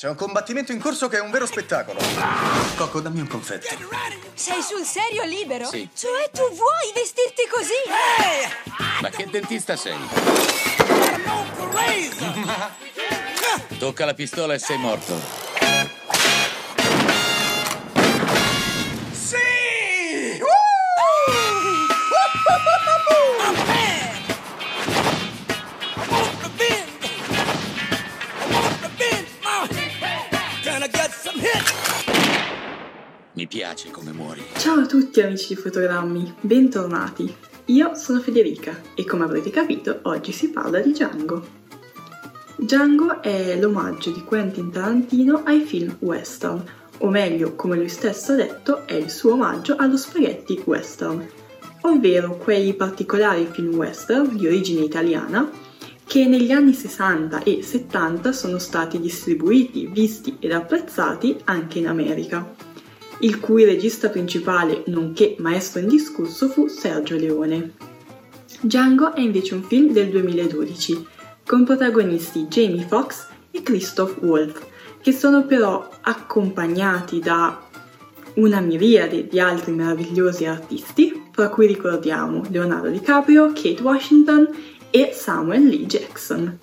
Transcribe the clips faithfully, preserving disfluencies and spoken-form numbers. C'è un combattimento in corso che è un vero spettacolo. Coco, dammi un confetto. Sei sul serio libero? Sì. Cioè tu vuoi vestirti così? Hey! Ma che dentista sei? Tocca la pistola e sei morto. Sì! Mi piace come muori. Ciao a tutti amici di Fotogrammi, bentornati. Io sono Federica e come avrete capito oggi si parla di Django. Django è l'omaggio di Quentin Tarantino ai film western, o meglio, come lui stesso ha detto, è il suo omaggio allo spaghetti western, ovvero quei particolari film western di origine italiana che negli anni sessanta e settanta sono stati distribuiti, visti ed apprezzati anche in America, il cui regista principale, nonché maestro indiscusso, fu Sergio Leone. Django è invece un film del duemiladodici, con protagonisti Jamie Foxx e Christoph Waltz, che sono però accompagnati da una miriade di altri meravigliosi artisti, fra cui ricordiamo Leonardo DiCaprio, Kate Washington e Samuel L. Jackson.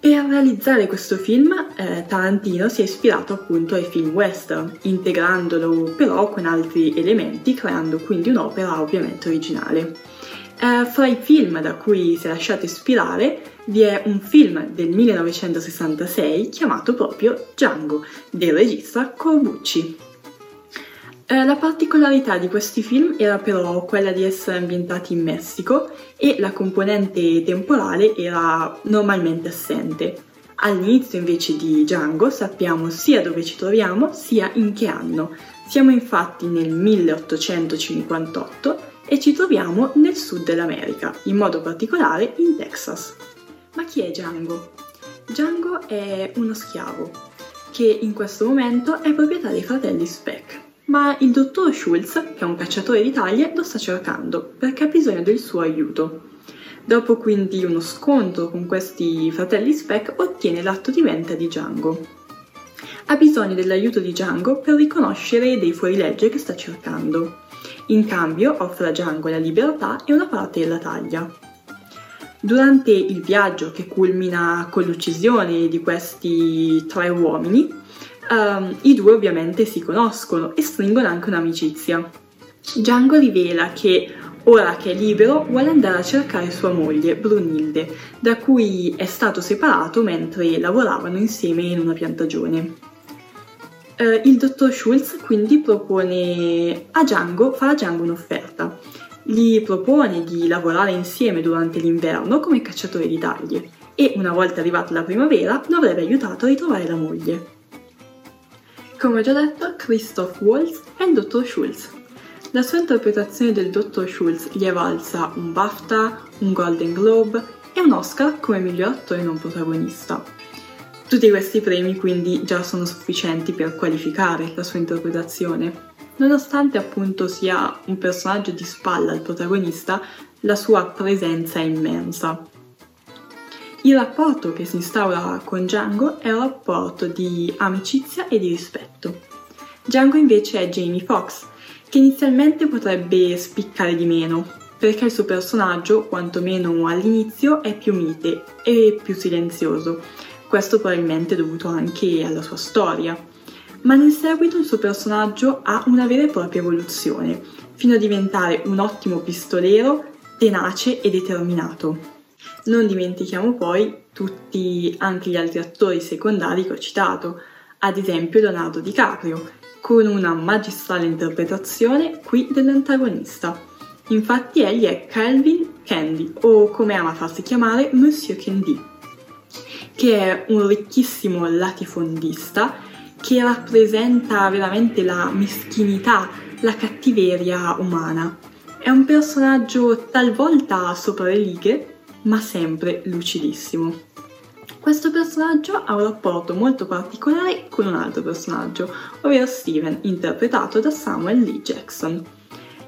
Per realizzare questo film eh, Tarantino si è ispirato appunto ai film western, integrandolo però con altri elementi, creando quindi un'opera ovviamente originale. Eh, fra i film da cui si è lasciato ispirare vi è un film del millenovecentosessantasei chiamato proprio Django, del regista Corbucci. La particolarità di questi film era però quella di essere ambientati in Messico e la componente temporale era normalmente assente. All'inizio invece di Django sappiamo sia dove ci troviamo sia in che anno. Siamo infatti nel milleottocentocinquantotto e ci troviamo nel sud dell'America, in modo particolare in Texas. Ma chi è Django? Django è uno schiavo che in questo momento è proprietà dei fratelli Speck. Ma il dottor Schultz, che è un cacciatore di taglie, lo sta cercando perché ha bisogno del suo aiuto. Dopo quindi uno scontro con questi fratelli Speck ottiene l'atto di venta di Django. Ha bisogno dell'aiuto di Django per riconoscere dei fuorilegge che sta cercando. In cambio offre a Django la libertà e una parte della taglia. Durante il viaggio che culmina con l'uccisione di questi tre uomini, Um, i due ovviamente si conoscono e stringono anche un'amicizia. Django rivela che, ora che è libero, vuole andare a cercare sua moglie, Brunilde, da cui è stato separato mentre lavoravano insieme in una piantagione. Uh, il dottor Schultz quindi propone a Django, fa a Django un'offerta. Gli propone di lavorare insieme durante l'inverno come cacciatore di taglie e, una volta arrivata la primavera, lo avrebbe aiutato a ritrovare la moglie. Come ho già detto, Christoph Waltz è il dottor Schultz. La sua interpretazione del dottor Schultz gli è valsa un BAFTA, un Golden Globe e un Oscar come miglior attore non protagonista. Tutti questi premi quindi già sono sufficienti per qualificare la sua interpretazione. Nonostante appunto sia un personaggio di spalla al protagonista, la sua presenza è immensa. Il rapporto che si instaura con Django è un rapporto di amicizia e di rispetto. Django invece è Jamie Foxx, che inizialmente potrebbe spiccare di meno, perché il suo personaggio, quantomeno all'inizio, è più mite e più silenzioso. Questo probabilmente è dovuto anche alla sua storia. Ma nel seguito il suo personaggio ha una vera e propria evoluzione, fino a diventare un ottimo pistolero, tenace e determinato. Non dimentichiamo poi tutti anche gli altri attori secondari che ho citato, ad esempio Leonardo DiCaprio, con una magistrale interpretazione qui dell'antagonista. Infatti egli è Calvin Candy, o come ama farsi chiamare Monsieur Candy, che è un ricchissimo latifondista che rappresenta veramente la meschinità, la cattiveria umana. È un personaggio talvolta sopra le righe, ma sempre lucidissimo. Questo personaggio ha un rapporto molto particolare con un altro personaggio, ovvero Steven, interpretato da Samuel L. Jackson.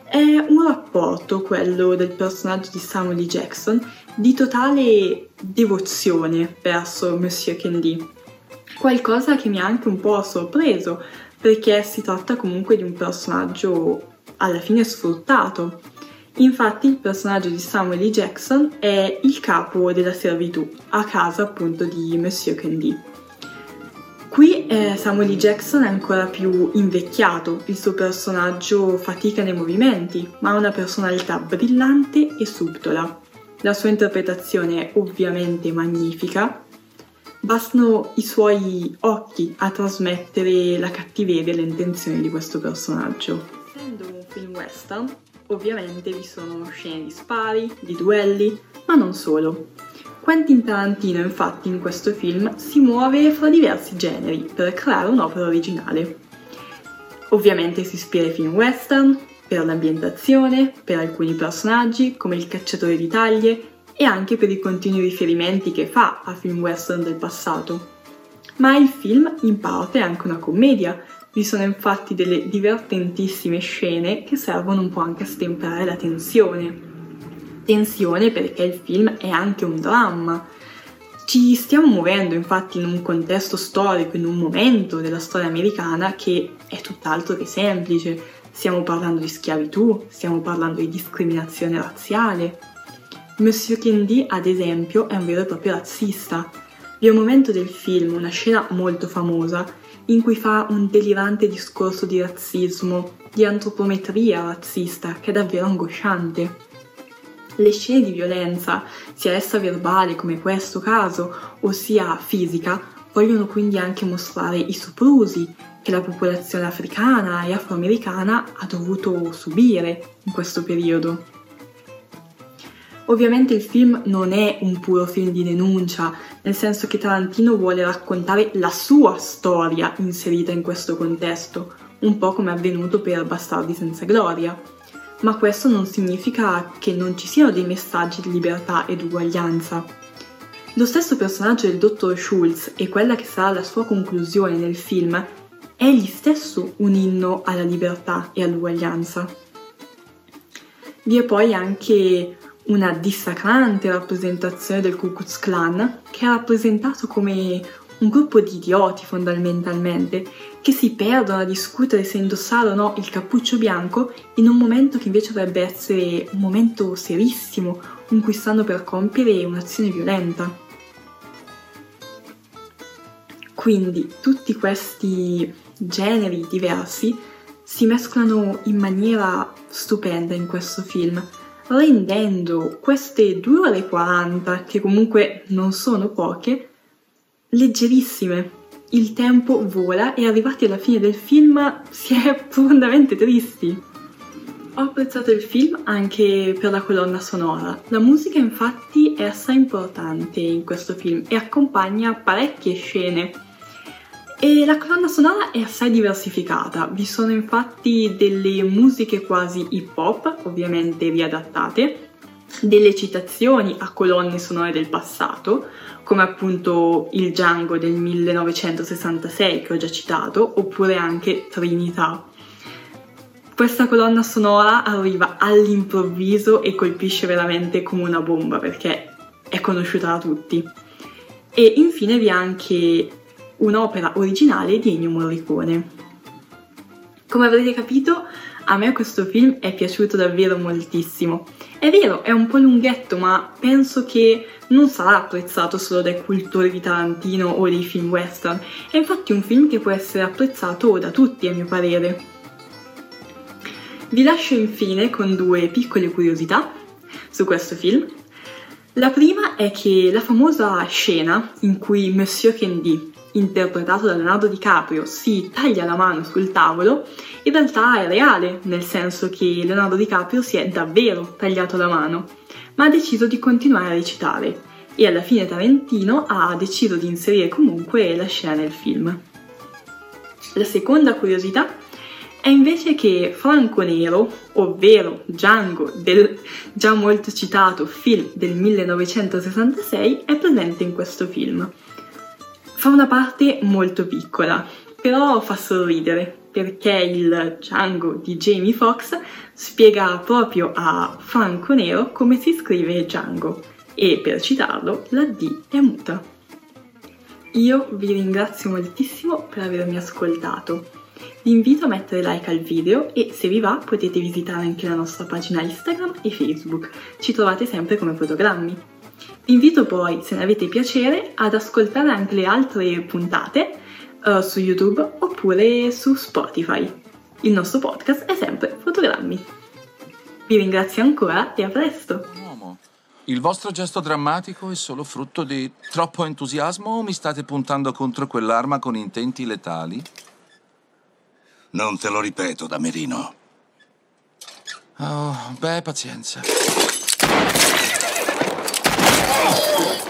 È un rapporto, quello del personaggio di Samuel L. Jackson, di totale devozione verso Monsieur Candy. Qualcosa che mi ha anche un po' sorpreso, perché si tratta comunque di un personaggio alla fine sfruttato. Infatti il personaggio di Samuel L. Jackson è il capo della servitù, a casa appunto di Monsieur Candy. Qui eh, Samuel L. Jackson è ancora più invecchiato, il suo personaggio fatica nei movimenti, ma ha una personalità brillante e subdola. La sua interpretazione è ovviamente magnifica, bastano i suoi occhi a trasmettere la cattiveria e le intenzioni di questo personaggio. Essendo un film western, ovviamente vi sono scene di spari, di duelli, ma non solo. Quentin Tarantino infatti in questo film si muove fra diversi generi per creare un'opera originale. Ovviamente si ispira ai film western, per l'ambientazione, per alcuni personaggi come il cacciatore di taglie e anche per i continui riferimenti che fa a film western del passato. Ma il film in parte è anche una commedia. Vi sono infatti delle divertentissime scene che servono un po' anche a stemperare la tensione. Tensione perché il film è anche un dramma. Ci stiamo muovendo infatti in un contesto storico, in un momento della storia americana che è tutt'altro che semplice. Stiamo parlando di schiavitù, stiamo parlando di discriminazione razziale. Monsieur Candy, ad esempio, è un vero e proprio razzista. Vi è un momento del film, una scena molto famosa, in cui fa un delirante discorso di razzismo, di antropometria razzista, che è davvero angosciante. Le scene di violenza, sia essa verbale come questo caso, o sia fisica, vogliono quindi anche mostrare i soprusi che la popolazione africana e afroamericana ha dovuto subire in questo periodo. Ovviamente il film non è un puro film di denuncia, nel senso che Tarantino vuole raccontare la sua storia inserita in questo contesto, un po' come è avvenuto per Bastardi senza gloria. Ma questo non significa che non ci siano dei messaggi di libertà ed uguaglianza. Lo stesso personaggio del dottor Schultz e quella che sarà la sua conclusione nel film è egli stesso un inno alla libertà e all'uguaglianza. Vi è poi anche una dissacrante rappresentazione del Ku Klux Klan, che è rappresentato come un gruppo di idioti fondamentalmente, che si perdono a discutere se indossare o no il cappuccio bianco in un momento che invece dovrebbe essere un momento serissimo, in cui stanno per compiere un'azione violenta. Quindi tutti questi generi diversi si mescolano in maniera stupenda in questo film, rendendo queste due ore e quaranta, che comunque non sono poche, leggerissime. Il tempo vola e arrivati alla fine del film si è profondamente tristi. Ho apprezzato il film anche per la colonna sonora. La musica infatti è assai importante in questo film e accompagna parecchie scene. E la colonna sonora è assai diversificata, vi sono infatti delle musiche quasi hip hop, ovviamente riadattate, delle citazioni a colonne sonore del passato, come appunto il Django del millenovecentosessantasei che ho già citato, oppure anche Trinità. Questa colonna sonora arriva all'improvviso e colpisce veramente come una bomba perché è conosciuta da tutti. E infine vi è anche un'opera originale di Ennio Morricone. Come avrete capito, a me questo film è piaciuto davvero moltissimo. È vero, è un po' lunghetto, ma penso che non sarà apprezzato solo dai cultori di Tarantino o dei film western. È infatti un film che può essere apprezzato da tutti, a mio parere. Vi lascio infine con due piccole curiosità su questo film. La prima è che la famosa scena in cui Monsieur Candy, interpretato da Leonardo DiCaprio, si taglia la mano sul tavolo, in realtà è reale, nel senso che Leonardo DiCaprio si è davvero tagliato la mano, ma ha deciso di continuare a recitare e alla fine Tarantino ha deciso di inserire comunque la scena nel film. La seconda curiosità è invece che Franco Nero, ovvero Django del già molto citato film del millenovecentosessantasei, è presente in questo film. Fa una parte molto piccola, però fa sorridere, perché il Django di Jamie Foxx spiega proprio a Franco Nero come si scrive Django, e per citarlo la D è muta. Io vi ringrazio moltissimo per avermi ascoltato. Vi invito a mettere like al video e, se vi va, potete visitare anche la nostra pagina Instagram e Facebook. Ci trovate sempre come Fotogrammi. Vi invito poi, se ne avete piacere, ad ascoltare anche le altre puntate uh, su YouTube oppure su Spotify. Il nostro podcast è sempre Fotogrammi. Vi ringrazio ancora e a presto! Uomo, il vostro gesto drammatico è solo frutto di troppo entusiasmo o mi state puntando contro quell'arma con intenti letali? Non te lo ripeto, Damerino. Oh, beh, pazienza. Oh!